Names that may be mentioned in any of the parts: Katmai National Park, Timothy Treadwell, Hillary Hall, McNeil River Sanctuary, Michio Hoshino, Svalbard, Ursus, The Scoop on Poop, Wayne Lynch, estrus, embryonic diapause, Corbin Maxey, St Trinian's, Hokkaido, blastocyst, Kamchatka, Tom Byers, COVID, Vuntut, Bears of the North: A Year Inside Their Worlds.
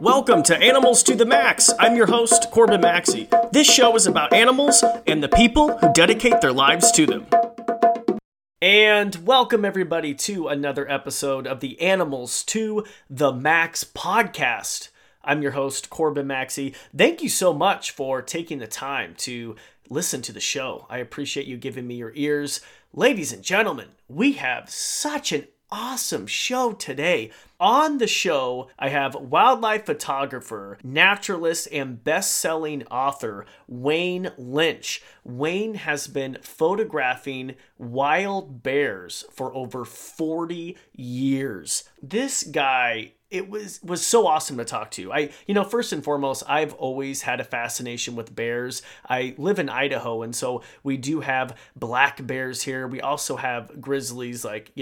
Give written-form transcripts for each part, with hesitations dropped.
Welcome to Animals to the Max. I'm your host, Corbin Maxey. This show is about animals and the people who dedicate their lives to them. And welcome everybody to another episode of the Animals to the Max podcast. I'm your host, Corbin Maxey. Thank you so much for taking the time to listen to the show. I appreciate you giving me your ears. Ladies and gentlemen, we have such an awesome show today. On the show, I have wildlife photographer, naturalist, and best-selling author Wayne Lynch. Wayne has been photographing wild bears for over 40 years. This guy, it was so awesome to talk to. I first and foremost, I've always had a fascination with bears. I live in Idaho, and so we do have black bears here. We also have grizzlies, like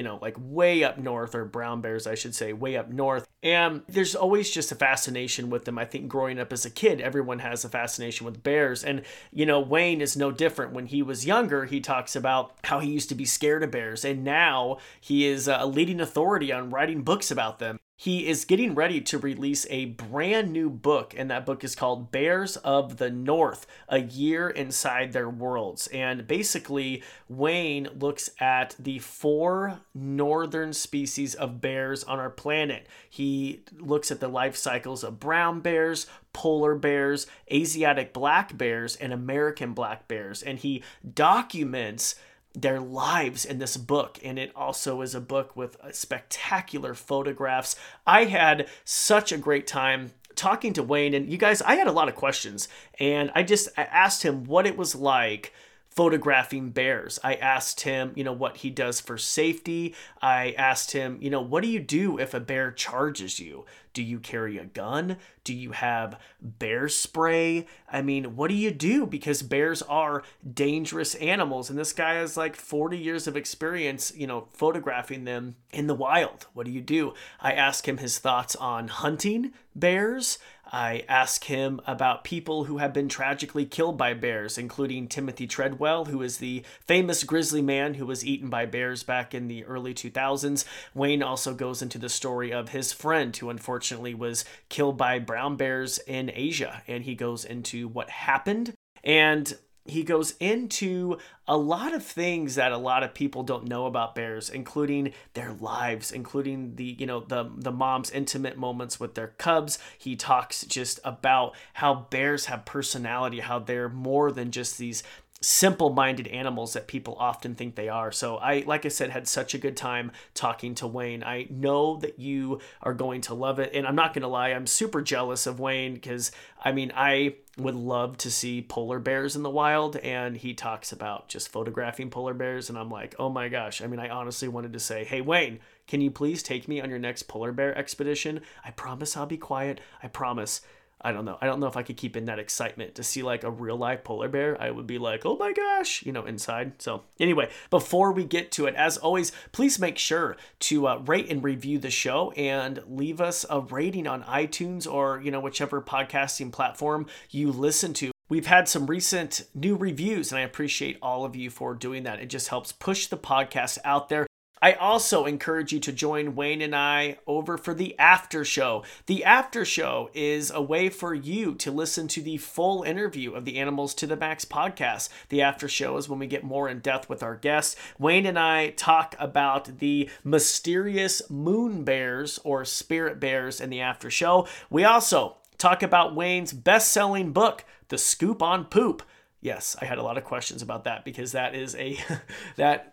way up north, or brown bears, I should say, way up north. And there's always just a fascination with them. I think growing up as a kid, everyone has a fascination with bears. And, Wayne is no different. When he was younger, he talks about how he used to be scared of bears. And now he is a leading authority on writing books about them. He is getting ready to release a brand new book, and that book is called Bears of the North: A Year Inside Their Worlds. And basically, Wayne looks at the 4 northern species of bears on our planet. He looks at the life cycles of brown bears, polar bears, Asiatic black bears, and American black bears, and he documents their lives in this book. And it also is a book with spectacular photographs. I had such a great time talking to Wayne, and you guys, I had a lot of questions, and I asked him what it was like photographing bears. I asked him, what he does for safety. I asked him, what do you do if a bear charges you? Do you carry a gun? Do you have bear spray? I mean, what do you do? Because bears are dangerous animals. And this guy has like 40 years of experience, photographing them in the wild. What do you do? I ask him his thoughts on hunting bears. I ask him about people who have been tragically killed by bears, including Timothy Treadwell, who is the famous grizzly man who was eaten by bears back in the early 2000s. Wayne also goes into the story of his friend who unfortunately was killed by brown bears in Asia, and he goes into what happened, and he goes into a lot of things that a lot of people don't know about bears, including their lives, including the mom's intimate moments with their cubs. He talks just about how bears have personality, how they're more than just these simple-minded animals that people often think they are. So I, like I said, had such a good time talking to Wayne. I know that you are going to love it. And I'm not going to lie, I'm super jealous of Wayne because, I would love to see polar bears in the wild. And he talks about just photographing polar bears. And I'm like, oh my gosh. I honestly wanted to say, hey, Wayne, can you please take me on your next polar bear expedition? I promise I'll be quiet. I promise. I don't know. I don't know if I could keep in that excitement to see like a real life polar bear. I would be like, oh my gosh, inside. So anyway, before we get to it, as always, please make sure to rate and review the show and leave us a rating on iTunes or, whichever podcasting platform you listen to. We've had some recent new reviews and I appreciate all of you for doing that. It just helps push the podcast out there. I also encourage you to join Wayne and I over for the after show. The after show is a way for you to listen to the full interview of the Animals to the Max podcast. The after show is when we get more in depth with our guests. Wayne and I talk about the mysterious moon bears or spirit bears in the after show. We also talk about Wayne's best-selling book, The Scoop on Poop. Yes, I had a lot of questions about that because that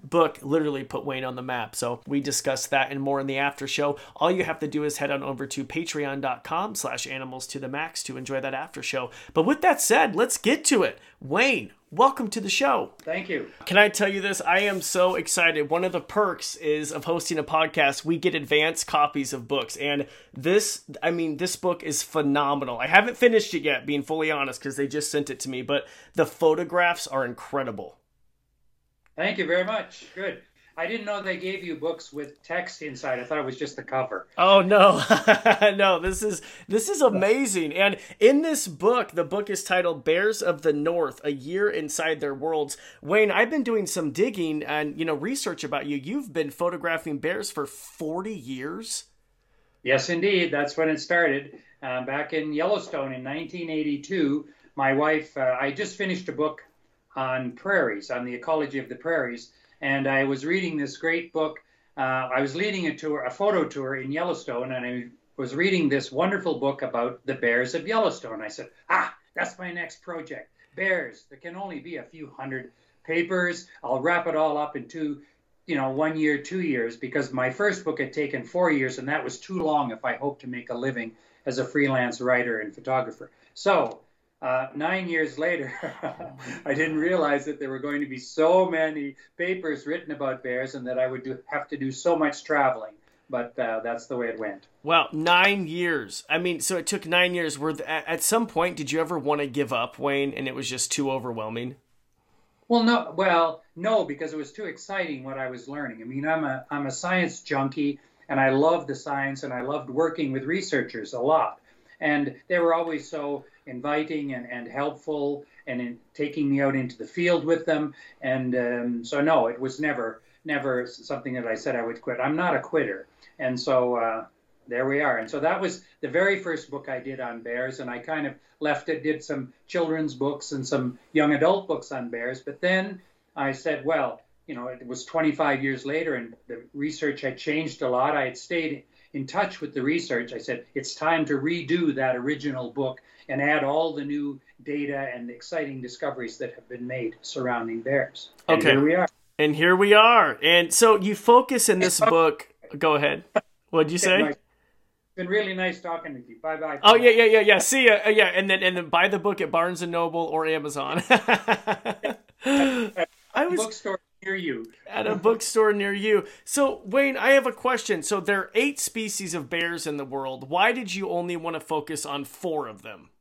book literally put Wayne on the map. So we discussed that and more in the after show. All you have to do is head on over to patreon.com/animalstothemax to enjoy that after show. But with that said, let's get to it. Wayne, welcome to the show. Thank you. Can I tell you this? I am so excited. One of the perks of hosting a podcast, we get advance copies of books. And this book is phenomenal. I haven't finished it yet, being fully honest, because they just sent it to me. But the photographs are incredible. Thank you very much. Good. I didn't know they gave you books with text inside. I thought it was just the cover. Oh, no. No, this is amazing. And in this book, the book is titled Bears of the North: A Year Inside Their Worlds. Wayne, I've been doing some digging and, research about you. You've been photographing bears for 40 years? Yes, indeed. That's when it started. Back in Yellowstone in 1982, my wife, I just finished a book on prairies, on the ecology of the prairies, and I was reading this great book. I was leading a tour, a photo tour in Yellowstone, and I was reading this wonderful book about the bears of Yellowstone. I said, ah, that's my next project, bears. There can only be a few hundred papers. I'll wrap it all up in 1 year, 2 years, because my first book had taken 4 years, and that was too long if I hoped to make a living as a freelance writer and photographer. So 9 years later, I didn't realize that there were going to be so many papers written about bears and that I would have to do so much traveling. But that's the way it went. Wow, 9 years. I mean, so it took 9 years. At some point, did you ever want to give up, Wayne, and it was just too overwhelming? Well, no. Well, no, because it was too exciting what I was learning. I mean, I'm a science junkie, and I love the science, and I loved working with researchers a lot. And they were always so inviting and helpful, and in taking me out into the field with them. And so, no, it was never something that I said I would quit. I'm not a quitter. And so there we are. And so that was the very first book I did on bears. And I kind of left it, did some children's books and some young adult books on bears. But then I said, well, you know, it was 25 years later and the research had changed a lot. I had stayed in touch with the research. I said, it's time to redo that original book and add all the new data and exciting discoveries that have been made surrounding bears. And okay. Here we are. And here we are. And so you focus in this book. Go ahead. What'd you say? It's been really nice talking with you. Bye-bye. Oh, yeah. See ya. Yeah. And then buy the book at Barnes & Noble or Amazon. Bookstore near you. At a bookstore near you. So, Wayne, I have a question. So there are 8 species of bears in the world. Why did you only want to focus on 4 of them?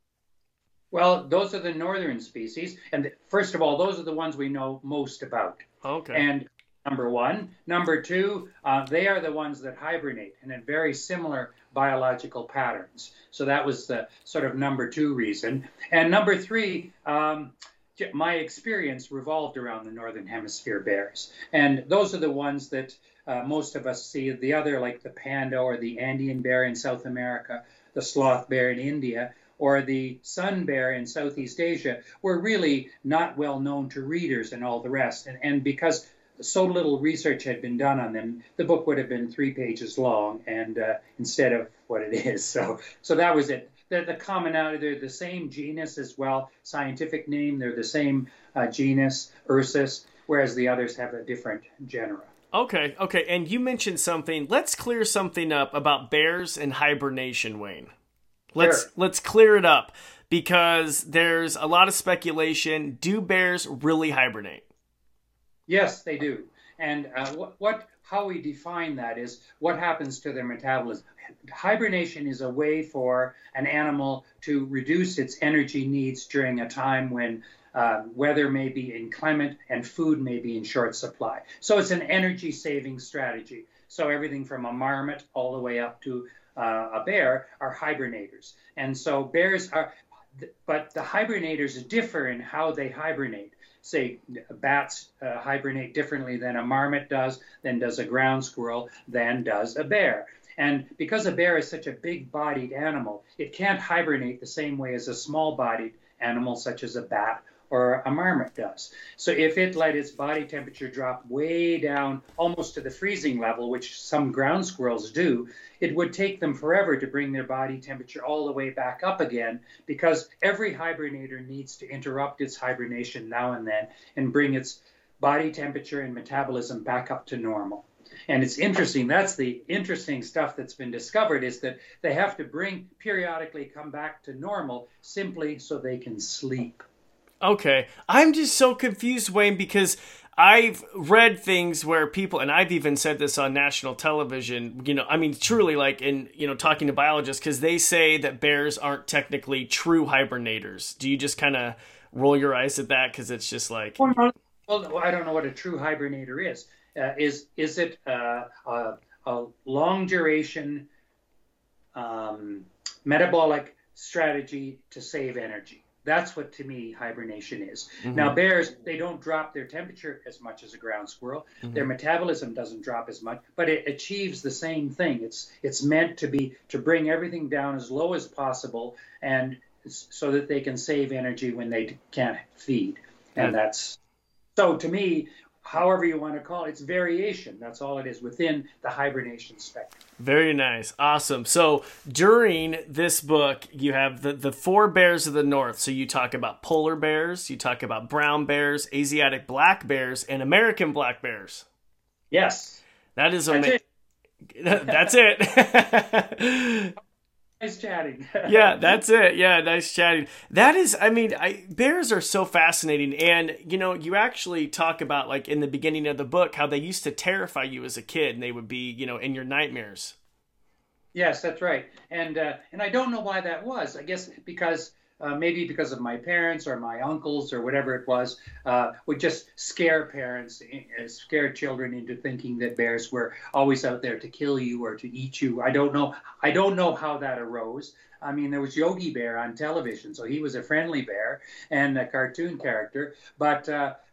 Well, those are the northern species. And first of all, those are the ones we know most about. Okay. And number one. Number two, they are the ones that hibernate and in very similar biological patterns. So that was the sort of number 2 reason. And number 3, my experience revolved around the northern hemisphere bears. And those are the ones that most of us see. The other, like the panda or the Andean bear in South America, the sloth bear in India, or the sun bear in Southeast Asia, were really not well known to readers and all the rest. And because so little research had been done on them, the book would have been 3 pages long and instead of what it is. So that was it. The commonality, they're the same genus as well, scientific name, they're the same genus, Ursus, whereas the others have a different genera. Okay, and you mentioned something. Let's clear something up about bears and hibernation, Wayne. Let's clear it up, because there's a lot of speculation. Do bears really hibernate? Yes, they do. And how we define that is what happens to their metabolism. Hibernation is a way for an animal to reduce its energy needs during a time when weather may be inclement and food may be in short supply. So it's an energy-saving strategy. So everything from a marmot all the way up to a bear are hibernators. And so bears are, but the hibernators differ in how they hibernate. Say bats hibernate differently than a marmot does, than does a ground squirrel, than does a bear. And because a bear is such a big-bodied animal, it can't hibernate the same way as a small-bodied animal such as a bat or a marmot does. So if it let its body temperature drop way down almost to the freezing level, which some ground squirrels do, it would take them forever to bring their body temperature all the way back up again, because every hibernator needs to interrupt its hibernation now and then and bring its body temperature and metabolism back up to normal. And it's interesting, that's the interesting stuff that's been discovered, is that they have to periodically come back to normal simply so they can sleep. Okay. I'm just so confused, Wayne, because I've read things where people, and I've even said this on national television, you know, I mean, truly, like, in, you know, talking to biologists, because they say that bears aren't technically true hibernators. Do you just kind of roll your eyes at that? Because it's just like... Well, I don't know what a true hibernator is. Is it a long-duration metabolic strategy to save energy? That's what, to me, hibernation is. Mm-hmm. Now, bears, they don't drop their temperature as much as a ground squirrel. Mm-hmm. Their metabolism doesn't drop as much, but it achieves the same thing. It's meant to be to bring everything down as low as possible, and so that they can save energy when they can't feed. And that's, so to me, however you want to call it, it's variation. That's all it is within the hibernation spectrum. Very nice. Awesome. So during this book, you have the four bears of the north. So you talk about polar bears, you talk about brown bears, Asiatic black bears, and American black bears. Yes. That is amazing. That's it. That's it. Nice chatting. Yeah, that's it. Yeah, nice chatting. That is, I mean, bears are so fascinating. And, you know, you actually talk about, like, in the beginning of the book, how they used to terrify you as a kid, and they would be, you know, in your nightmares. Yes, that's right. And I don't know why that was. I guess because maybe because of my parents or my uncles or whatever it was, would just scare parents, scare children into thinking that bears were always out there to kill you or to eat you. I don't know how that arose. I mean, there was Yogi Bear on television, so he was a friendly bear and a cartoon character. But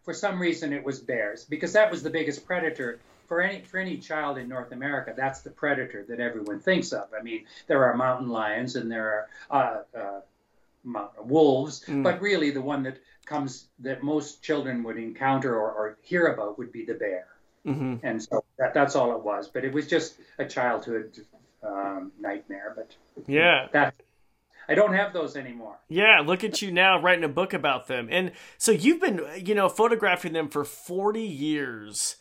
for some reason, it was bears, because that was the biggest predator. For any child in North America, that's the predator that everyone thinks of. I mean, there are mountain lions and there are wolves, but really the one that most children would encounter or hear about would be the bear. Mm-hmm. And so that's all it was, but it was just a childhood nightmare. But yeah, I don't have those anymore. Yeah, look at you now writing a book about them. And so you've been, you know, photographing them for 40 years.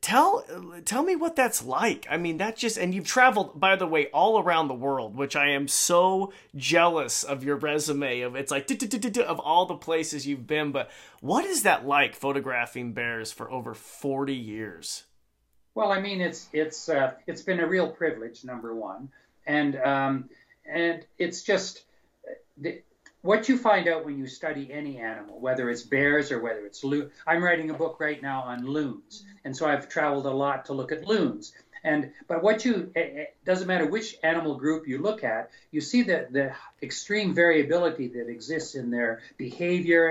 Tell me what that's like. I mean, that just, and you've traveled, by the way, all around the world, which I am so jealous of your resume of. It's like of all the places you've been. But what is that like, photographing bears for over 40 years? Well, I mean, it's been a real privilege, number one, and it's just what you find out when you study any animal, whether it's bears or whether it's loons. I'm writing a book right now on loons. And so I've traveled a lot to look at loons. But it doesn't matter which animal group you look at, you see the extreme variability that exists in their behavior.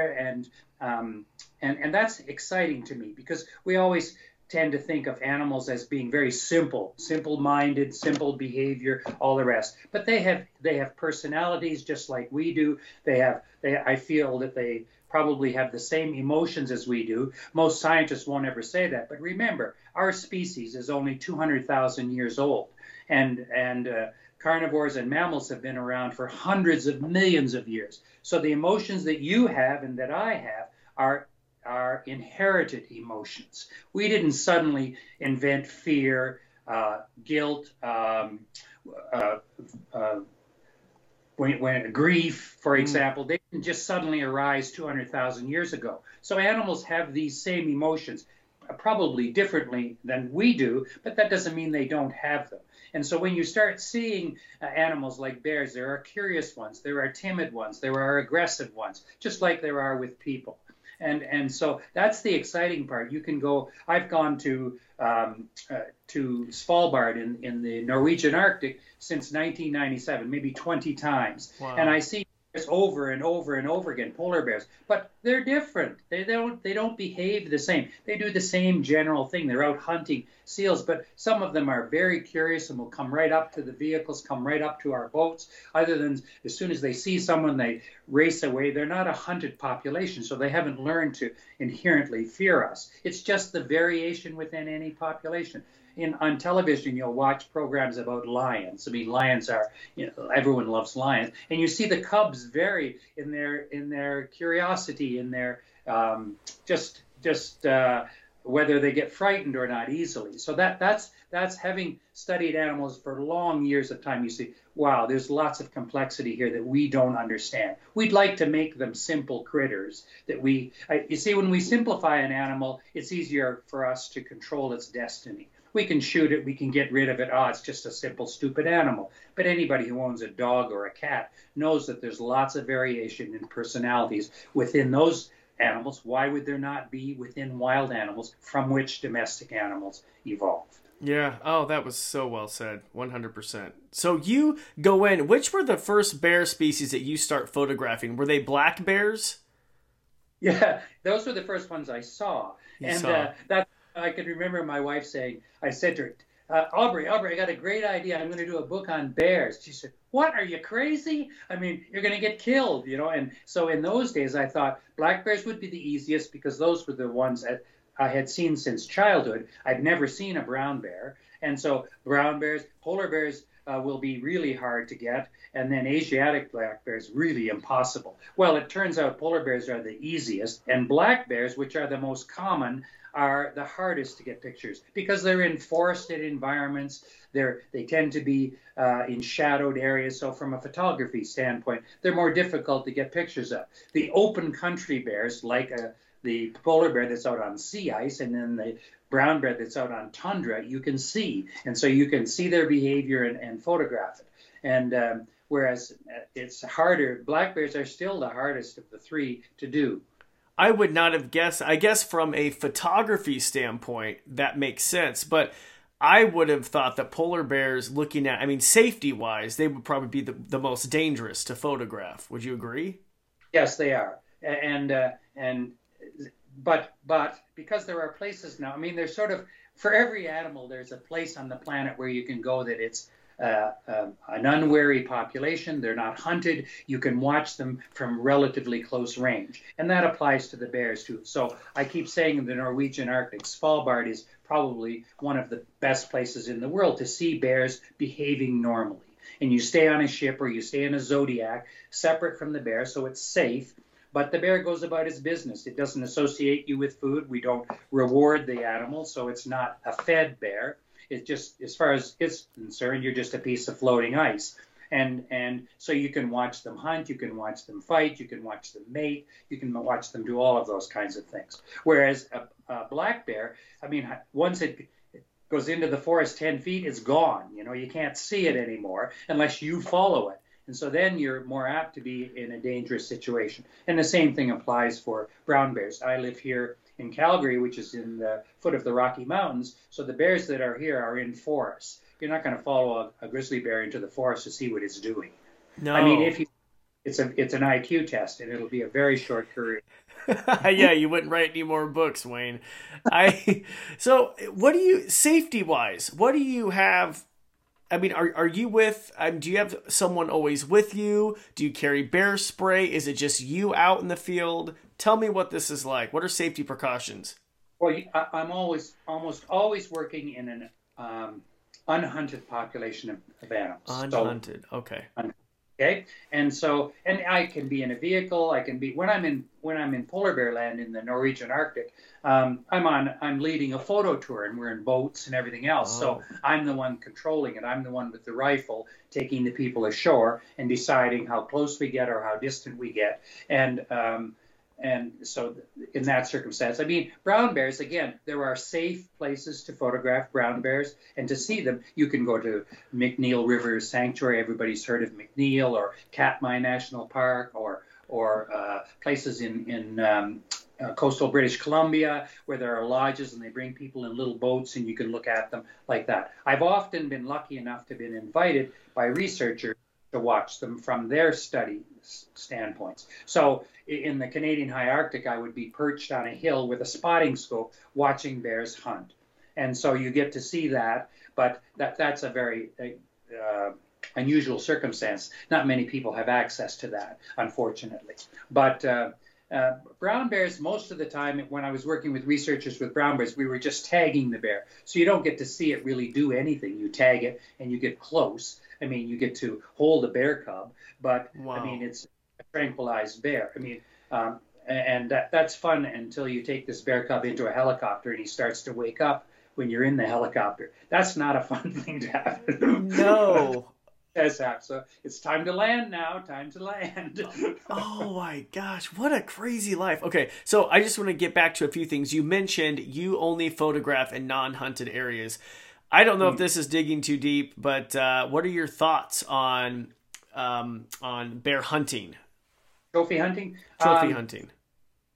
And that's exciting to me, because we always tend to think of animals as being very simple-minded, simple behavior, all the rest. But they have personalities just like we do. I feel that they probably have the same emotions as we do. Most scientists won't ever say that, but remember, our species is only 200,000 years old, and carnivores and mammals have been around for hundreds of millions of years. So the emotions that you have and that I have are inherited emotions. We didn't suddenly invent fear, guilt, when grief, for example. They didn't just suddenly arise 200,000 years ago. So animals have these same emotions, probably differently than we do, but that doesn't mean they don't have them. And so when you start seeing animals like bears, there are curious ones, there are timid ones, there are aggressive ones, just like there are with people. And so that's the exciting part. You can go. I've gone to Svalbard in the Norwegian Arctic since 1997, maybe 20 times. Wow. And I see bears over and over and over again, polar bears. But they're different. They don't behave the same. They do the same general thing. They're out hunting seals, but some of them are very curious and will come right up to the vehicles, come right up to our boats. Other than, as soon as they see someone, they race away. They're not a hunted population, so they haven't learned to inherently fear us. It's just the variation within any population. On television, you'll watch programs about lions. I mean, lions are, you know, everyone loves lions, and you see the cubs vary in their curiosity, in their whether they get frightened or not easily. So that's having studied animals for long years of time, you see, wow, there's lots of complexity here that we don't understand. We'd like to make them simple critters that you see, when we simplify an animal, it's easier for us to control its destiny. We can shoot it, we can get rid of it. Oh, it's just a simple, stupid animal. But anybody who owns a dog or a cat knows that there's lots of variation in personalities within those animals. Why would there not be within wild animals, from which domestic animals evolved? Yeah. Oh, that was so well said. 100%. So you go in. Which were the first bear species that you start photographing? Were they black bears? Yeah, those were the first ones I saw. That I could remember my wife saying, I said to her, Aubrey, I got a great idea. I'm going to do a book on bears. She said, what, are you crazy? I mean, you're going to get killed, you know. And so in those days, I thought black bears would be the easiest because those were the ones that I had seen since childhood. I'd never seen a brown bear. And so brown bears, polar bears will be really hard to get. And then Asiatic black bears, really impossible. Well, it turns out polar bears are the easiest. And black bears, which are the most common, are the hardest to get pictures because they're in forested environments. They tend to be in shadowed areas. So from a photography standpoint, they're more difficult to get pictures of. The open country bears, like the polar bear that's out on sea ice, and then the brown bear that's out on tundra, you can see. And so you can see their behavior and photograph it. And whereas it's harder, black bears are still the hardest of the three to do. I would not have guessed. I guess from a photography standpoint, that makes sense. But I would have thought that polar bears, looking at, I mean, safety-wise, they would probably be the most dangerous to photograph. Would you agree? Yes, they are. But because there are places now, I mean, there's sort of, for every animal, there's a place on the planet where you can go that it's an unwary population. They're not hunted. You can watch them from relatively close range. And that applies to the bears too. So I keep saying the Norwegian Arctic, Svalbard, is probably one of the best places in the world to see bears behaving normally. And you stay on a ship or you stay in a zodiac separate from the bear, so it's safe. But the bear goes about his business. It doesn't associate you with food. We don't reward the animal, so it's not a fed bear. It's just, as far as it's concerned, you're just a piece of floating ice. And so you can watch them hunt, you can watch them fight, you can watch them mate, you can watch them do all of those kinds of things. Whereas a black bear, I mean, once it goes into the forest 10 feet, it's gone. You know, you can't see it anymore unless you follow it. And so then you're more apt to be in a dangerous situation. And the same thing applies for brown bears. I live here in Calgary, which is in the foot of the Rocky Mountains, so the bears that are here are in forests. You're not going to follow a grizzly bear into the forest to see what it's doing. No. I mean, it's an IQ test, and it'll be a very short career. Yeah, you wouldn't write any more books, Wayne. So what do you, safety-wise, what do you have? I mean, are you with, do you have someone always with you? Do you carry bear spray? Is it just you out in the field? Tell me what this is like. What are safety precautions? Well, I'm almost always working in an unhunted population of animals. Unhunted, so, okay. Okay, and so, and I can be in a vehicle. I can be when I'm in polar bear land in the Norwegian Arctic. I'm leading a photo tour, and we're in boats and everything else. Oh. So I'm the one controlling it. I'm the one with the rifle, taking the people ashore and deciding how close we get or how distant we get. And so in that circumstance, I mean, brown bears, again, there are safe places to photograph brown bears and to see them. You can go to McNeil River Sanctuary. Everybody's heard of McNeil, or Katmai National Park, or places in coastal British Columbia where there are lodges and they bring people in little boats and you can look at them like that. I've often been lucky enough to have been invited by researchers to watch them from their study standpoints. So in the Canadian high Arctic, I would be perched on a hill with a spotting scope watching bears hunt. And so you get to see that, but that's a very unusual circumstance. Not many people have access to that, unfortunately. But brown bears, most of the time, when I was working with researchers with brown bears, we were just tagging the bear. So you don't get to see it really do anything. You tag it and you get close. I mean, you get to hold a bear cub, but wow. I mean, it's a tranquilized bear. I mean, and that's fun until you take this bear cub into a helicopter and he starts to wake up when you're in the helicopter. That's not a fun thing to happen. No. That's happened. So it's time to land now. Time to land. Oh my gosh. What a crazy life. Okay. So I just want to get back to a few things. You mentioned you only photograph in non-hunted areas. I don't know if this is digging too deep, but what are your thoughts on bear hunting? Trophy hunting? Trophy hunting.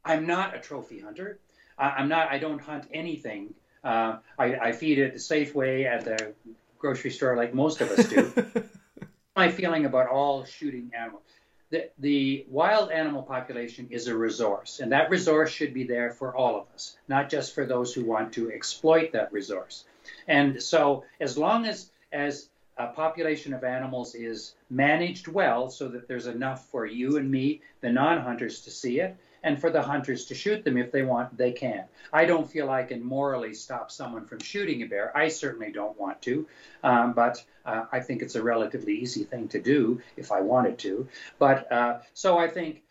I'm not a trophy hunter. I don't hunt anything I feed it the safe way at the grocery store like most of us do. My feeling about all shooting animals. The wild animal population is a resource, and that resource should be there for all of us, not just for those who want to exploit that resource. And so as long as a population of animals is managed well so that there's enough for you and me, the non-hunters, to see it, and for the hunters to shoot them if they want, they can. I don't feel I can morally stop someone from shooting a bear. I certainly don't want to, but I think it's a relatively easy thing to do if I wanted to. So I think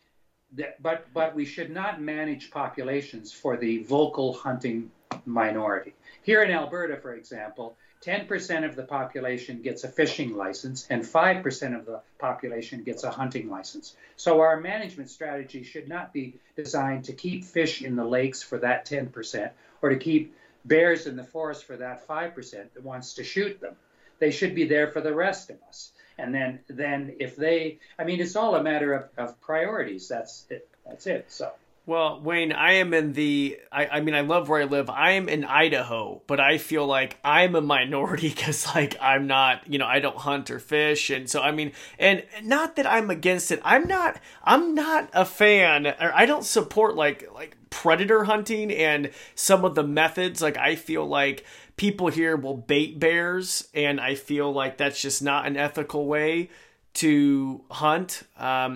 that, but we should not manage populations for the vocal hunting minority. Here in Alberta, for example, 10% of the population gets a fishing license and 5% of the population gets a hunting license. So our management strategy should not be designed to keep fish in the lakes for that 10% or to keep bears in the forest for that 5% that wants to shoot them. They should be there for the rest of us. And then if they, I mean, it's all a matter of priorities. That's it. That's it. So. Well, Wayne, I am in the, I mean, I love where I live. I am in Idaho, but I feel like I'm a minority because, like, I'm not, you know, I don't hunt or fish. And so, I mean, and not that I'm against it. I'm not a fan, or I don't support like predator hunting and some of the methods. Like, I feel like people here will bait bears, and I feel like that's just not an ethical way to hunt,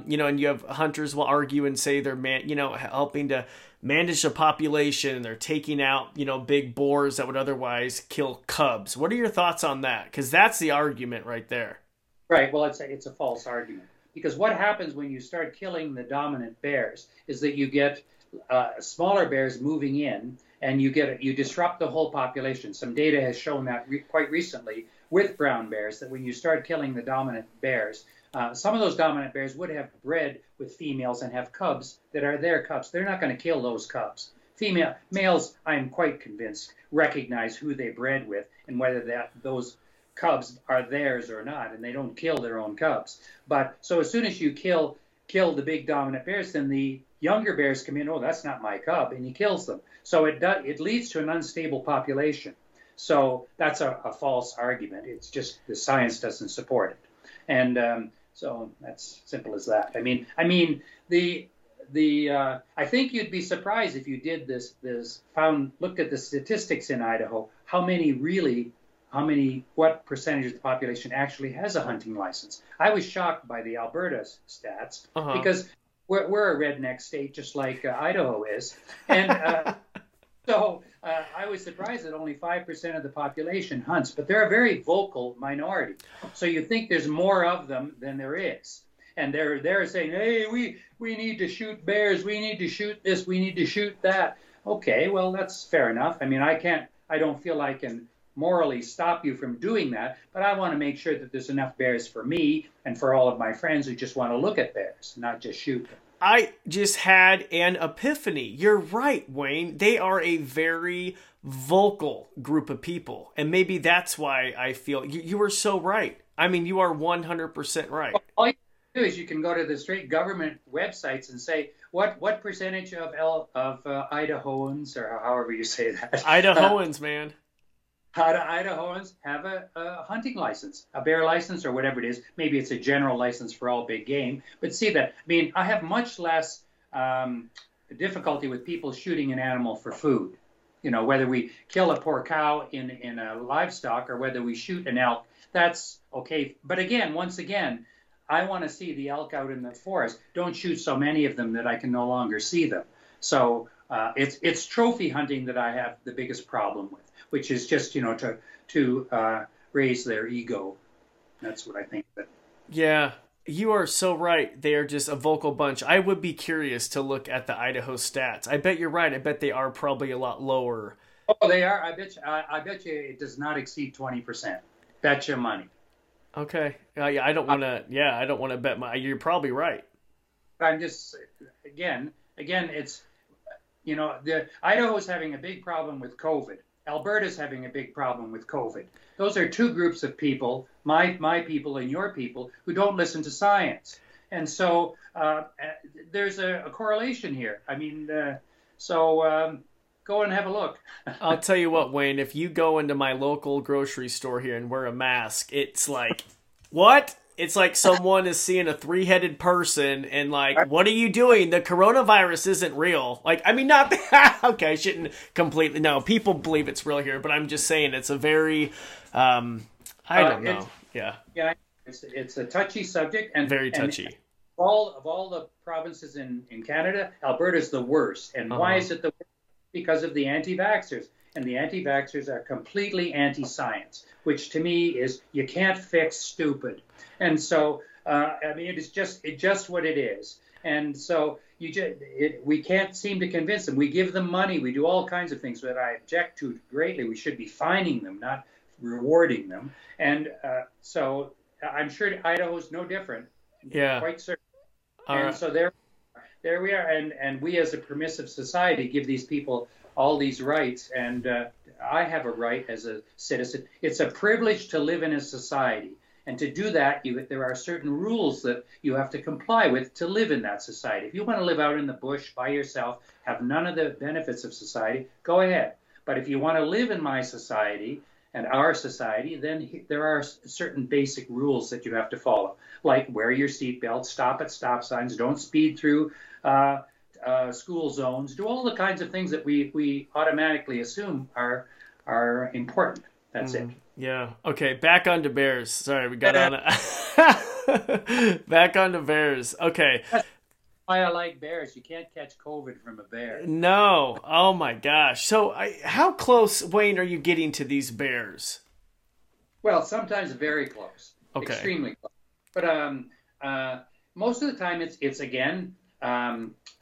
you know, and you have hunters will argue and say they're, you know, helping to manage the population, and they're taking out, you know, big boars that would otherwise kill cubs. What are your thoughts on that? Because that's the argument right there. Right. Well, it's a false argument, because what happens when you start killing the dominant bears is that you get smaller bears moving in, and you disrupt the whole population. Some data has shown that quite recently with brown bears, that when you start killing the dominant bears, some of those dominant bears would have bred with females and have cubs that are their cubs. They're not going to kill those cubs. Males, I'm quite convinced, recognize who they bred with and whether those cubs are theirs or not, and they don't kill their own cubs. But so as soon as you kill the big dominant bears, then the younger bears come in, oh, that's not my cub, and he kills them. So it leads to an unstable population. So that's a false argument. It's just the science doesn't support it, and so that's simple as that. I mean the I think you'd be surprised if you did this looked at the statistics in Idaho. What percentage of the population actually has a hunting license? I was shocked by the Alberta stats because we're a redneck state, just like Idaho is, and. So I was surprised that only 5% of the population hunts, but they're a very vocal minority. So you think there's more of them than there is. And they're saying, hey, we need to shoot bears. We need to shoot this. We need to shoot that. Okay, well, that's fair enough. I mean, I don't feel I can morally stop you from doing that, but I want to make sure that there's enough bears for me and for all of my friends who just want to look at bears, not just shoot them. I just had an epiphany. You're right, Wayne. They are a very vocal group of people. And maybe that's why I feel you were so right. I mean, you are 100% right. All you can do is you can go to the state government websites and say, what percentage of Idahoans, or however you say that. Idahoans, man. How do Idahoans have a hunting license, a bear license, or whatever it is? Maybe it's a general license for all big game. But see that. I mean, I have much less difficulty with people shooting an animal for food. You know, whether we kill a poor cow in a livestock or whether we shoot an elk, that's okay. But again, once again, I want to see the elk out in the forest. Don't shoot so many of them that I can no longer see them. So it's trophy hunting that I have the biggest problem with, which is just, you know, to raise their ego. That's what I think. Yeah, you are so right. They are just a vocal bunch. I would be curious to look at the Idaho stats. I bet you're right. I bet they are probably a lot lower. Oh, they are. I bet you it does not exceed 20%. Bet your money. Okay. I don't want to bet my. You're probably right. I'm just again. It's, you know, Idaho's having a big problem with COVID. Alberta's having a big problem with COVID. Those are two groups of people, my people and your people, who don't listen to science. And so there's a correlation here. I mean, Go and have a look. I'll tell you what, Wayne, if you go into my local grocery store here and wear a mask, it's like, what? It's like someone is seeing a three-headed person and like, what are you doing? The coronavirus isn't real. Like, I mean, not that. Okay, I shouldn't completely. No, people believe it's real here, but I'm just saying it's a very, I don't know. Yeah. Yeah, it's a touchy subject. And very touchy. And all the provinces in Canada, Alberta's the worst. And why is it the worst? Because of the anti-vaxxers. And the anti-vaxxers are completely anti-science, which to me is you can't fix stupid. And so, I mean, it's just what it is. And so we can't seem to convince them. We give them money. We do all kinds of things that I object to greatly. We should be fining them, not rewarding them. And so I'm sure Idaho's no different. Yeah. Quite certain. So there we are. And we as a permissive society give these people all these rights, and I have a right as a citizen. It's a privilege to live in a society, and to do that, there are certain rules that you have to comply with to live in that society. If you want to live out in the bush by yourself, have none of the benefits of society, go ahead. But if you want to live in my society and our society, then there are certain basic rules that you have to follow, like wear your seatbelt, stop at stop signs, don't speed through school zones, do all the kinds of things that we automatically assume are important. That's it. Yeah. Okay. Back onto Bears. Sorry, we got on. Back onto Bears. Okay. That's why I like Bears. You can't catch COVID from a bear. No. Oh my gosh. So, how close, Wayne, are you getting to these bears? Well, sometimes very close. Okay. Extremely close. But most of the time, it's again.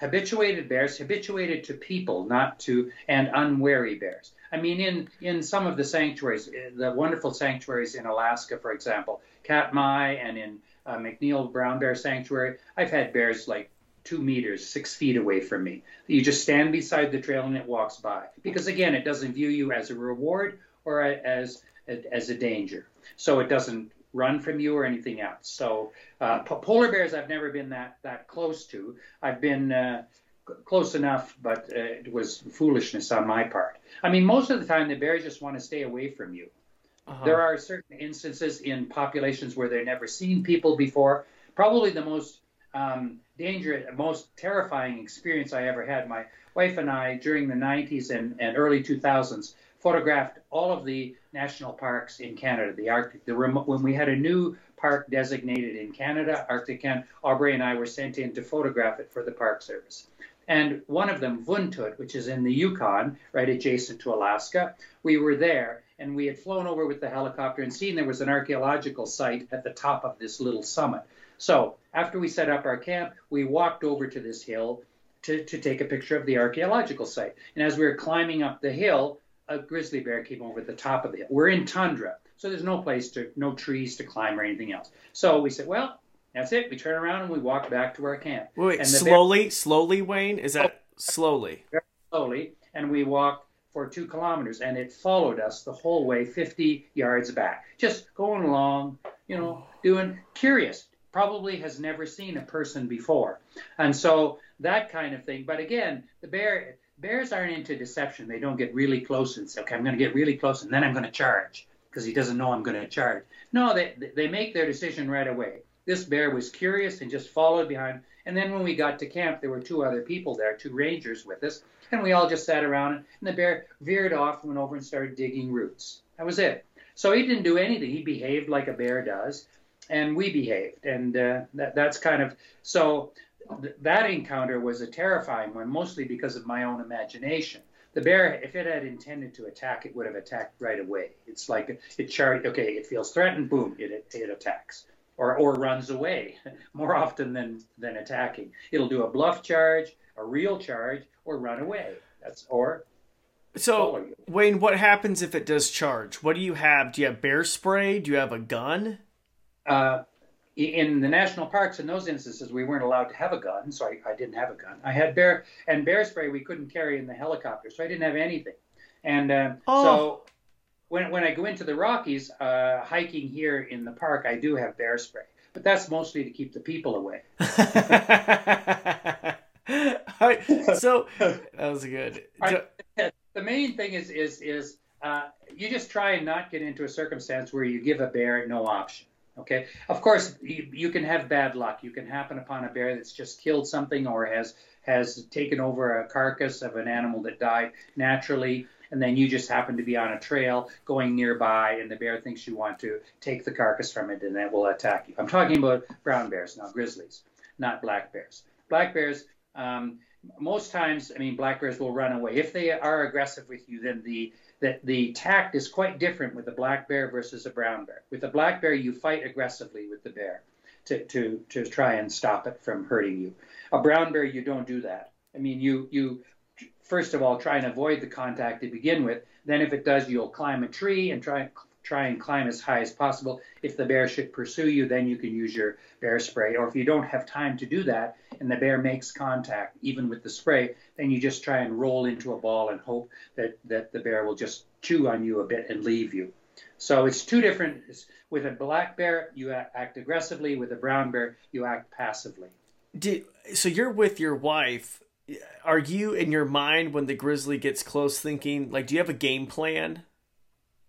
Habituated bears, habituated to people, not to, and unwary bears. I mean, in some of the sanctuaries, the wonderful sanctuaries in Alaska, for example, Katmai and in McNeil Brown Bear Sanctuary, I've had bears like 2 meters, 6 feet away from me. You just stand beside the trail and it walks by. Because again, it doesn't view you as a reward or as a danger. So it doesn't run from you or anything else. So polar bears I've never been that close to. I've been close enough, but it was foolishness on my part. I mean, most of the time the bears just want to stay away from you. Uh-huh. There are certain instances in populations where they've never seen people before. Probably the most dangerous, most terrifying experience I ever had. My wife and I, during the 90s and early 2000s, photographed all of the national parks in Canada, the Arctic. When we had a new park designated in Canada, Arctic Canada, Aubrey and I were sent in to photograph it for the Park Service. And one of them, Vuntut, which is in the Yukon, right adjacent to Alaska, we were there and we had flown over with the helicopter and seen there was an archaeological site at the top of this little summit. So after we set up our camp, we walked over to this hill to take a picture of the archaeological site. And as we were climbing up the hill, a grizzly bear came over the top of it. We're in tundra, so there's no trees to climb or anything else. So we said, well, that's it. We turn around and we walk back to our camp. Wait, and slowly, Wayne? Is that slowly? Very slowly, and we walked for 2 kilometers, and it followed us the whole way, 50 yards back. Just going along, doing curious. Probably has never seen a person before. And so that kind of thing. But again, the bear... Bears aren't into deception. They don't get really close and say, okay, I'm going to get really close and then I'm going to charge because he doesn't know I'm going to charge. No, they make their decision right away. This bear was curious and just followed behind. And then when we got to camp, there were 2 other people there, 2 rangers with us. And we all just sat around and the bear veered off, went over and started digging roots. That was it. So he didn't do anything. He behaved like a bear does. And we behaved. And that's kind of... so. That encounter was a terrifying one, mostly because of my own imagination. The bear, if it had intended to attack, it would have attacked right away. It's like it charged, okay, it feels threatened, boom, it attacks or runs away more often than attacking. It'll do a bluff charge, a real charge, or run away. So, Wayne, what happens if it does charge? What do you have? Do you have bear spray? Do you have a gun? In the national parks, in those instances, we weren't allowed to have a gun, so I didn't have a gun. I had bear spray we couldn't carry in the helicopter, so I didn't have anything. And so when I go into the Rockies, hiking here in the park, I do have bear spray. But that's mostly to keep the people away. All right, so that was good. the main thing is you just try and not get into a circumstance where you give a bear no option. Okay. Of course, you can have bad luck. You can happen upon a bear that's just killed something or has taken over a carcass of an animal that died naturally, and then you just happen to be on a trail going nearby, and the bear thinks you want to take the carcass from it, and that will attack you. I'm talking about brown bears, not grizzlies, not black bears. Black bears, most times, I mean, black bears will run away. If they are aggressive with you, then the tact is quite different with a black bear versus a brown bear. With a black bear, you fight aggressively with the bear to try and stop it from hurting you. A brown bear, you don't do that. I mean, you first of all try and avoid the contact to begin with. Then if it does, you'll climb a tree and try and climb as high as possible. If the bear should pursue you, then you can use your bear spray. Or if you don't have time to do that and the bear makes contact, even with the spray, then you just try and roll into a ball and hope that the bear will just chew on you a bit and leave you. So it's two different. With a black bear, you act aggressively. With a brown bear, you act passively. So you're with your wife. Are you, in your mind, when the grizzly gets close, thinking, like, do you have a game plan?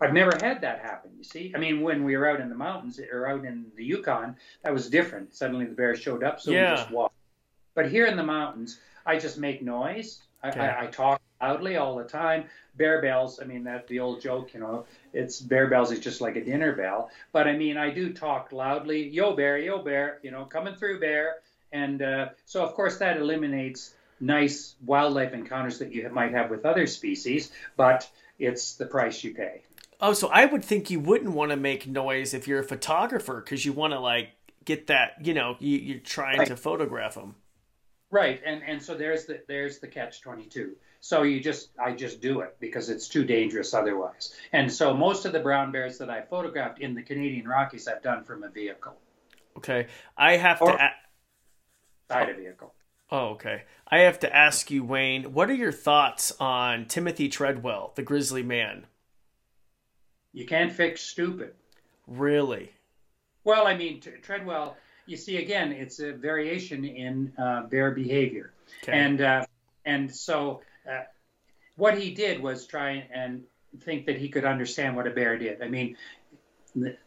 I've never had that happen, you see. I mean, when we were out in the mountains or out in the Yukon, that was different. Suddenly the bear showed up, so we just walked. But here in the mountains, I just make noise. I talk loudly all the time. Bear bells, I mean, that's the old joke, you know. It's bear bells is just like a dinner bell. But, I mean, I do talk loudly. Yo, bear, you know, coming through, bear. And so, of course, that eliminates nice wildlife encounters that you might have with other species, but it's the price you pay. Oh, so I would think you wouldn't want to make noise if you're a photographer, because you want to, like, get that, you know, you're trying to photograph them. Right. And so there's the catch-22. So I just do it because it's too dangerous otherwise. And so most of the brown bears that I photographed in the Canadian Rockies, I've done from a vehicle. Okay. I have to side a vehicle. Oh, okay. I have to ask you, Wayne, what are your thoughts on Timothy Treadwell, the grizzly man? You can't fix stupid. Really? Well, I mean, Treadwell, you see, again, it's a variation in bear behavior. Okay. And so what he did was try and think that he could understand what a bear did. I mean,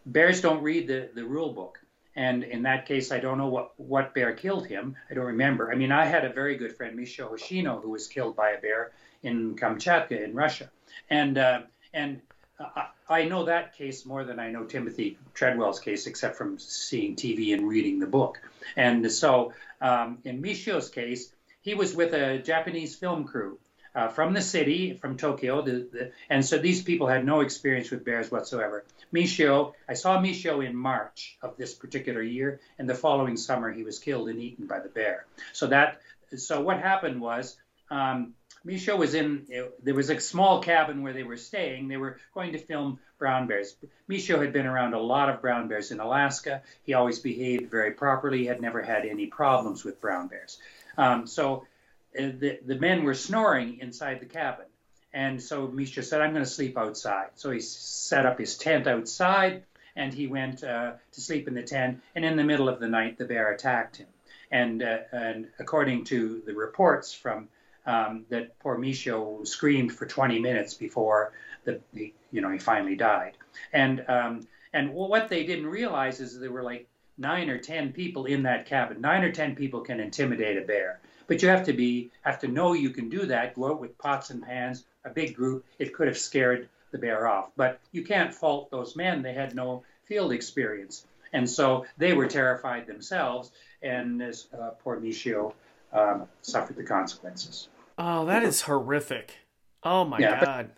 bears don't read the rule book. And in that case, I don't know what bear killed him. I don't remember. I mean, I had a very good friend, Michio Hoshino, who was killed by a bear in Kamchatka in Russia. I know that case more than I know Timothy Treadwell's case, except from seeing TV and reading the book. And so in Michio's case, he was with a Japanese film crew from the city, from Tokyo. And so these people had no experience with bears whatsoever. I saw Michio in March of this particular year, and the following summer he was killed and eaten by the bear. So what happened was, Michio was there was a small cabin where they were staying. They were going to film brown bears. Michio had been around a lot of brown bears in Alaska. He always behaved very properly. He had never had any problems with brown bears. So the men were snoring inside the cabin. And so Michio said, I'm going to sleep outside. So he set up his tent outside, and he went to sleep in the tent. And in the middle of the night, the bear attacked him. And according to the reports from that poor Michio screamed for 20 minutes before he finally died. And what they didn't realize is there were like 9 or 10 people in that cabin. 9 or 10 people can intimidate a bear, but you have to know you can do that. Go out with pots and pans, a big group. It could have scared the bear off, but you can't fault those men. They had no field experience, and so they were terrified themselves. And this poor Michio suffered the consequences. Oh, that is horrific. Oh, my God.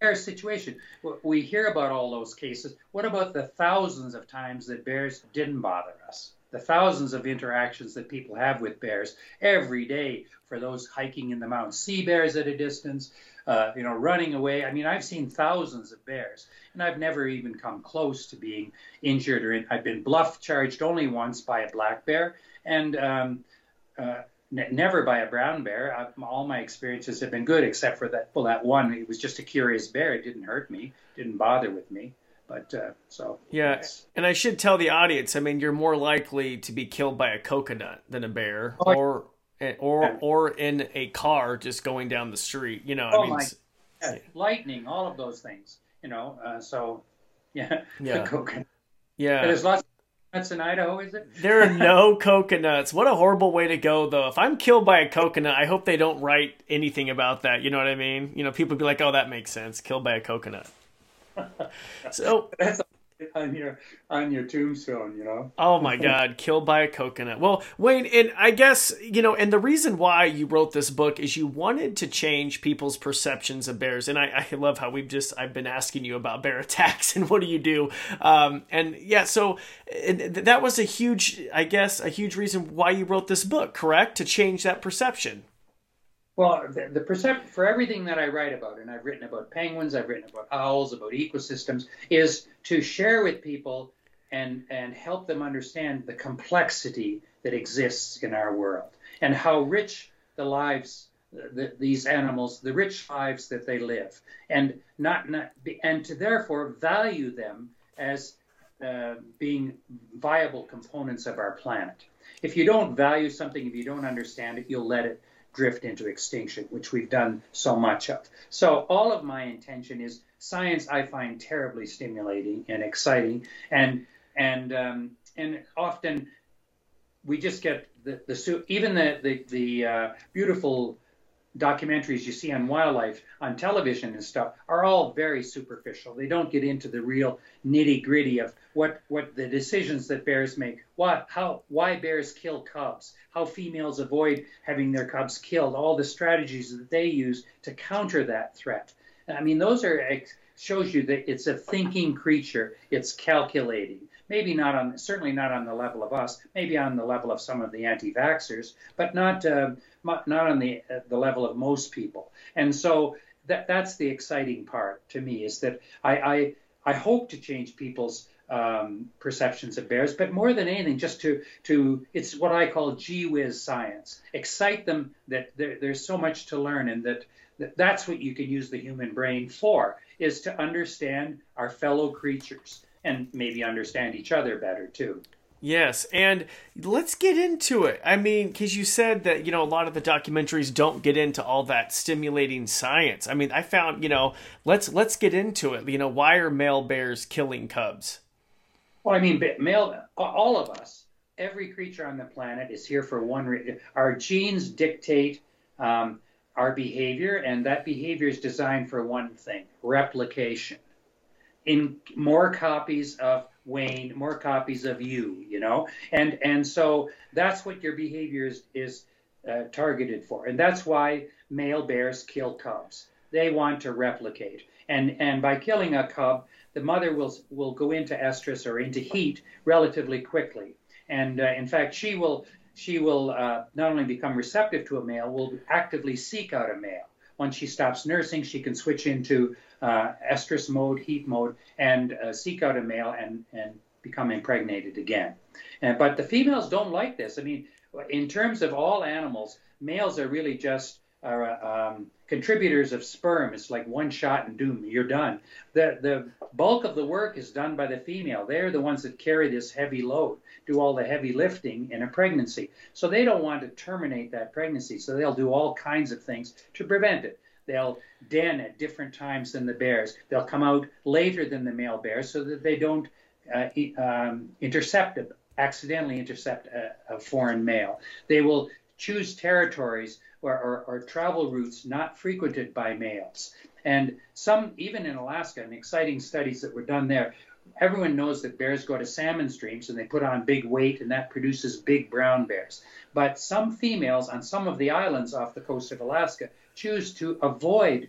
Bear situation. We hear about all those cases. What about the thousands of times that bears didn't bother us? The thousands of interactions that people have with bears every day, for those hiking in the mountains, sea bears at a distance, running away. I mean, I've seen thousands of bears, and I've never even come close to being injured. I've been bluff charged only once by a black bear, and never by a brown bear. All my experiences have been good, except for that one. It was just a curious bear. It didn't hurt me, didn't bother with me. But and I should tell the audience, I mean, you're more likely to be killed by a coconut than a bear, or in a car just going down the street. You know, Yeah, lightning, all of those things, you know. The coconut. Yeah. But there's lots of coconuts in Idaho, is it? There are no coconuts. What a horrible way to go, though. If I'm killed by a coconut, I hope they don't write anything about that. You know what I mean? You know, people be like, oh, that makes sense. Killed by a coconut. So that's on your tombstone, you know. Oh my God, killed by a coconut. Well, Wayne, and I guess, you know, and the reason why you wrote this book is you wanted to change people's perceptions of bears. And I love how I've been asking you about bear attacks and what do you do? That was a huge reason why you wrote this book, correct? To change that perception. Well, the perception for everything that I write about, and I've written about penguins, I've written about owls, about ecosystems, is to share with people and help them understand the complexity that exists in our world and how rich the lives, these animals, the rich lives that they live, and and to therefore value them as being viable components of our planet. If you don't value something, if you don't understand it, you'll let it drift into extinction, which we've done so much of. So all of my intention is science I find terribly stimulating and exciting, and often we just get the beautiful documentaries you see on wildlife on television and stuff are all very superficial. They don't get into the real nitty-gritty of what the decisions that bears make, why bears kill cubs, how females avoid having their cubs killed, all the strategies that they use to counter that threat. I mean, shows you that it's a thinking creature. It's calculating. Maybe certainly not on the level of us, maybe on the level of some of the anti-vaxxers, but not on the level of most people. And so that's the exciting part to me, is that I hope to change people's perceptions of bears, but more than anything, just to it's what I call gee whiz science. Excite them that there's so much to learn, and that's what you can use the human brain for, is to understand our fellow creatures and maybe understand each other better too. Yes, and let's get into it. I mean, because you said that, you know, a lot of the documentaries don't get into all that stimulating science. I mean, I found, you know, let's get into it. You know, why are male bears killing cubs? Well, I mean, all of us, every creature on the planet is here for one reason. Our genes dictate our behavior, and that behavior is designed for one thing: replication. In more copies of Wayne, more copies of you, you know, and so that's what your behavior is targeted for, and that's why male bears kill cubs. They want to replicate, and by killing a cub, the mother will go into estrus or into heat relatively quickly, and in fact she will not only become receptive to a male, will actively seek out a male. Once she stops nursing, she can switch into estrus mode, heat mode, and seek out a male and become impregnated again. But the females don't like this. I mean, in terms of all animals, males are really just contributors of sperm. It's like one shot and doom, you're done. The bulk of the work is done by the female. They're the ones that carry this heavy load, do all the heavy lifting in a pregnancy. So they don't want to terminate that pregnancy, so they'll do all kinds of things to prevent it. They'll den at different times than the bears. They'll come out later than the male bears so that they don't accidentally intercept a foreign male. They will choose territories or travel routes not frequented by males. And some, even in Alaska, and exciting studies that were done there, everyone knows that bears go to salmon streams and they put on big weight, and that produces big brown bears. But some females on some of the islands off the coast of Alaska choose to avoid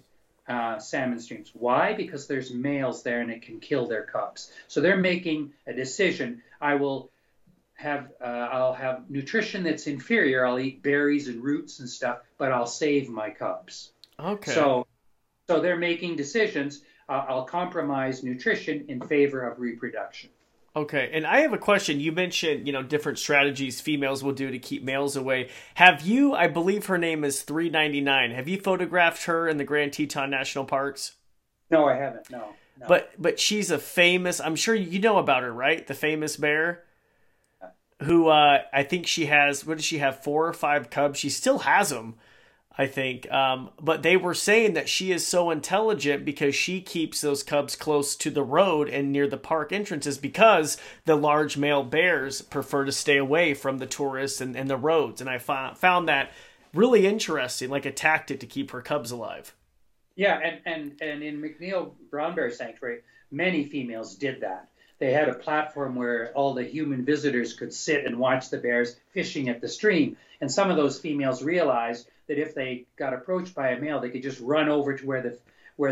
salmon streams. Why? Because there's males there and it can kill their cubs. So they're making a decision. I'll have nutrition that's inferior. I'll eat berries and roots and stuff, but I'll save my cubs. Okay. So they're making decisions. I'll compromise nutrition in favor of reproduction. Okay. And I have a question. You mentioned, you know, different strategies females will do to keep males away. Have you, I believe her name is 399. Have you photographed her in the Grand Teton National Parks? No, I haven't. No. But she's a famous, I'm sure you know about her, right? The famous bear who I think she has, what does she have? 4 or 5 cubs. She still has them. I think. But they were saying that she is so intelligent because she keeps those cubs close to the road and near the park entrances because the large male bears prefer to stay away from the tourists and the roads. And I found that really interesting, like a tactic to keep her cubs alive. Yeah, and in McNeil Brown Bear Sanctuary, many females did that. They had a platform where all the human visitors could sit and watch the bears fishing at the stream. And some of those females realized that if they got approached by a male, they could just run over to where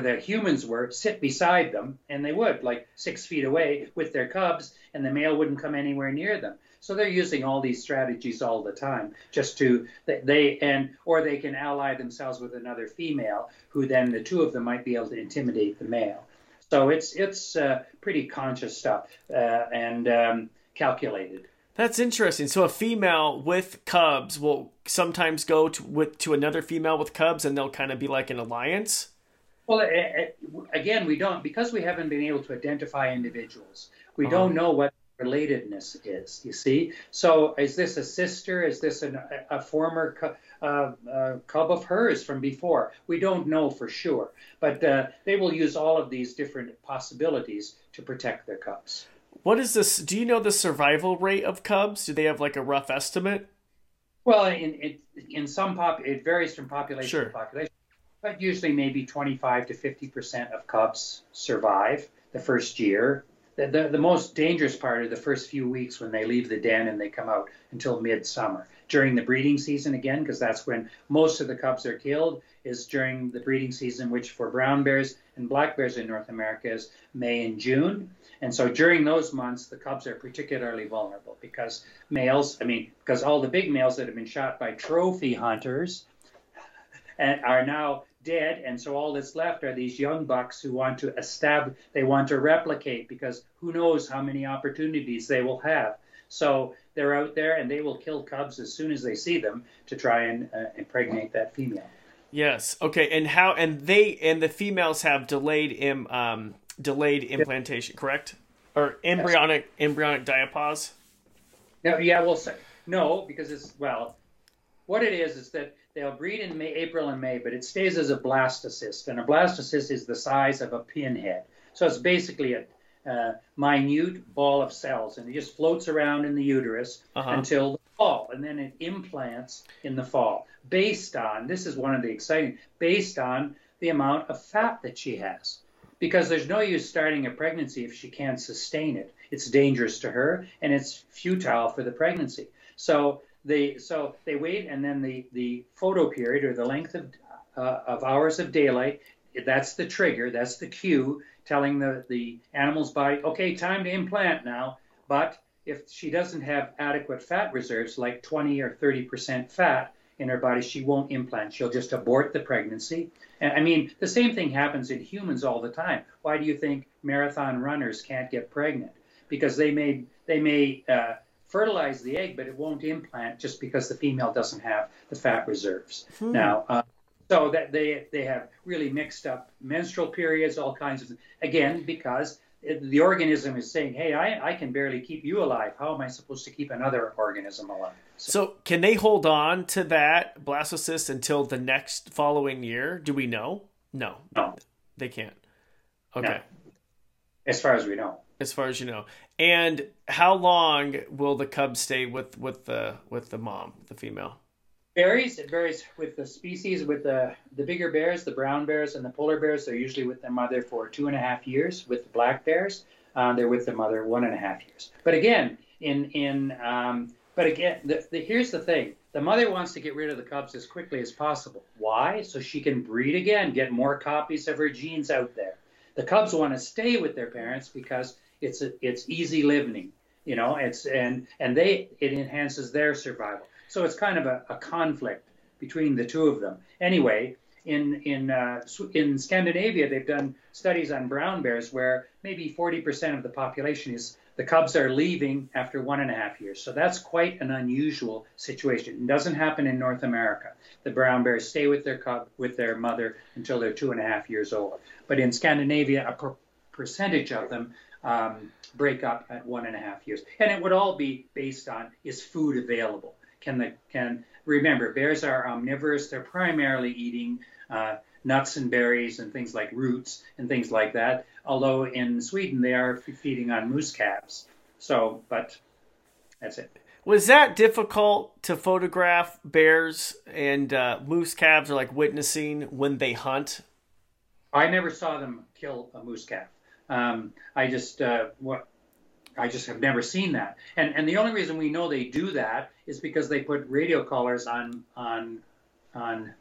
the humans were, sit beside them, and they would, like 6 feet away with their cubs, and the male wouldn't come anywhere near them. So they're using all these strategies all the time just to, or they can ally themselves with another female who then the two of them might be able to intimidate the male. So it's pretty conscious stuff and calculated. That's interesting. So a female with cubs will sometimes go to another female with cubs and they'll kind of be like an alliance? Well, again, we don't, because we haven't been able to identify individuals, we don't know what relatedness is, you see. So is this a sister? Is this a former cub of hers from before? We don't know for sure, but they will use all of these different possibilities to protect their cubs. What is this? Do you know the survival rate of cubs? Do they have like a rough estimate? Well, it varies from population to population, but usually maybe 25 to 50% of cubs survive the first year. The most dangerous part are the first few weeks when they leave the den and they come out until midsummer. During the breeding season, again, because that's when most of the cubs are killed, is during the breeding season, which for brown bears and black bears in North America is May and June. And so during those months, the cubs are particularly vulnerable because because all the big males that have been shot by trophy hunters and are now dead, and so all that's left are these young bucks who want to replicate because who knows how many opportunities they will have. So they're out there and they will kill cubs as soon as they see them to try and impregnate that female. Yes. Okay. And the females have delayed implantation, correct? Or embryonic diapause? No. Yeah. We'll say no because what it is that. They'll breed in April and May, but it stays as a blastocyst, and a blastocyst is the size of a pinhead. So it's basically a minute ball of cells, and it just floats around in the uterus until the fall, and then it implants in the fall. Based on the amount of fat that she has, because there's no use starting a pregnancy if she can't sustain it. It's dangerous to her, and it's futile for the pregnancy. So they wait, and then the photo period, or the length of hours of daylight, that's the trigger, that's the cue telling the animal's body, okay, time to implant now. But if she doesn't have adequate fat reserves, like 20 or 30% fat in her body, she won't implant. She'll just abort the pregnancy. And the same thing happens in humans all the time. Why do you think marathon runners can't get pregnant? Because they may fertilize the egg, but it won't implant just because the female doesn't have the fat reserves. Now, so that they have really mixed up menstrual periods, all kinds of things. Again, because the organism is saying, hey, I can barely keep you alive. How am I supposed to keep another organism alive? So can they hold on to that blastocyst until the next following year? Do we know? No. They can't. Okay. No. As far as we know. As far as you know. And how long will the cub stay with the mom, the female? It varies with the species. With the bigger bears, the brown bears and the polar bears, they're usually with their mother for 2.5 years. With the black bears, they're with their mother 1.5 years. But again, here's the thing. The mother wants to get rid of the cubs as quickly as possible. Why? So she can breed again, get more copies of her genes out there. The cubs want to stay with their parents because it's easy living, and it enhances their survival. So it's kind of a conflict between the two of them. Anyway, in Scandinavia, they've done studies on brown bears where maybe 40% of the population is the cubs are leaving after 1.5 years. So that's quite an unusual situation. It doesn't happen in North America. The brown bears stay with their cub, with their mother until they're 2.5 years old. But in Scandinavia, a percentage of them break up at 1.5 years. And it would all be based on, is food available? Can remember, bears are omnivorous. They're primarily eating nuts and berries and things like roots and things like that. Although in Sweden, they are feeding on moose calves. So, but that's it. Was that difficult to photograph bears and moose calves, or like witnessing when they hunt? I never saw them kill a moose calf. I just have never seen that. And the only reason we know they do that is because they put radio collars on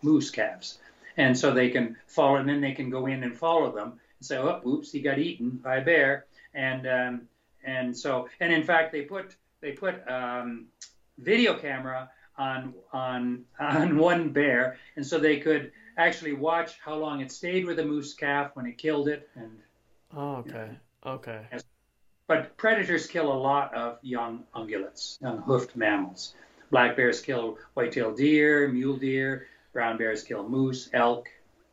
moose calves. And so they can follow, and then they can go in and follow them and say, oh, oops, he got eaten by a bear. And in fact, they put video camera on one bear, and so they could actually watch how long it stayed with the moose calf when it killed it. And okay. But predators kill a lot of young ungulates, young hoofed mammals. Black bears kill white-tailed deer, mule deer. Brown bears kill moose, elk,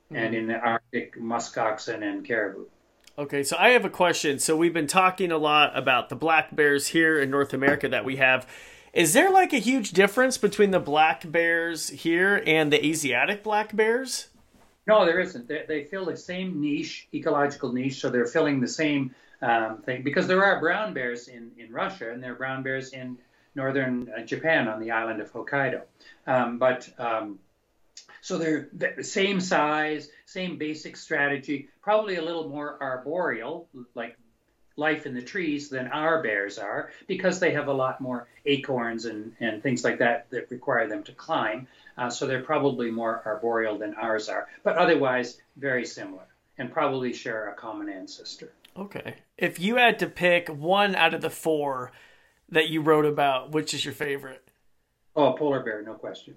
and in the Arctic, musk oxen and caribou. Okay, so I have a question. So we've been talking a lot about the black bears here in North America that we have. Is there like a huge difference between the black bears here and the Asiatic black bears? No, there isn't. They fill the same niche, ecological niche, so they're filling the same thing. Because there are brown bears in Russia, and there are brown bears in northern Japan on the island of Hokkaido. So they're the same size, same basic strategy, probably a little more arboreal, like life in the trees, than our bears are, because they have a lot more acorns and things like that that require them to climb. So they're probably more arboreal than ours are, but otherwise very similar and probably share a common ancestor. Okay. If you had to pick one out of the four that you wrote about, which is your favorite? Oh, a polar bear, no question.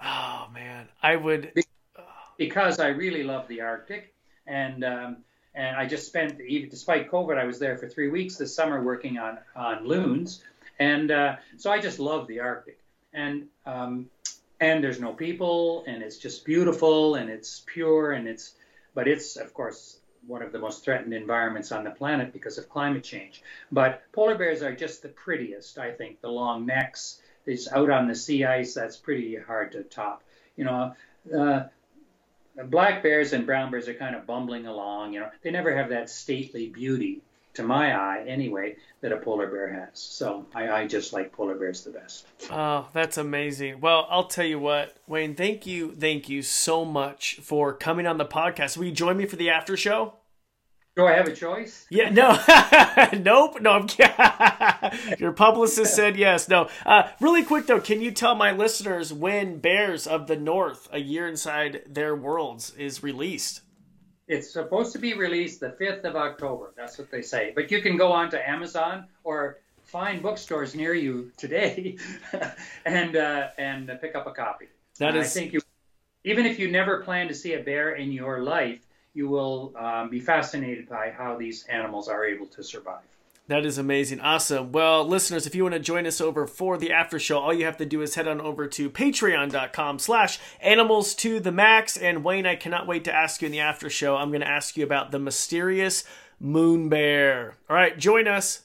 Oh man, I would, because I really love the Arctic, and I just spent, even despite COVID, I was there for 3 weeks this summer working on loons, and so I just love the Arctic, and there's no people, and it's just beautiful, and it's pure, but it's of course one of the most threatened environments on the planet because of climate change. But polar bears are just the prettiest, I think. The long necks. It's out on the sea ice. That's pretty hard to top. You know, black bears and brown bears are kind of bumbling along. You know, they never have that stately beauty, to my eye anyway, that a polar bear has. So I just like polar bears the best. Oh, that's amazing. Well, I'll tell you what, Wayne, thank you so much for coming on the podcast. Will you join me for the after show? Do I have a choice? Yeah, no. Nope. No, I'm kidding. Your publicist said yes. No. Really quick, though, can you tell my listeners when Bears of the North, A Year Inside Their Worlds, is released? It's supposed to be released the 5th of October. That's what they say. But you can go on to Amazon or find bookstores near you today and pick up a copy. That is... I think even if you never plan to see a bear in your life, you will be fascinated by how these animals are able to survive. That is amazing. Awesome. Well, listeners, if you want to join us over for the after show, all you have to do is head on over to patreon.com/animals to the max. And Wayne, I cannot wait to ask you in the after show. I'm going to ask you about the mysterious moon bear. All right, join us.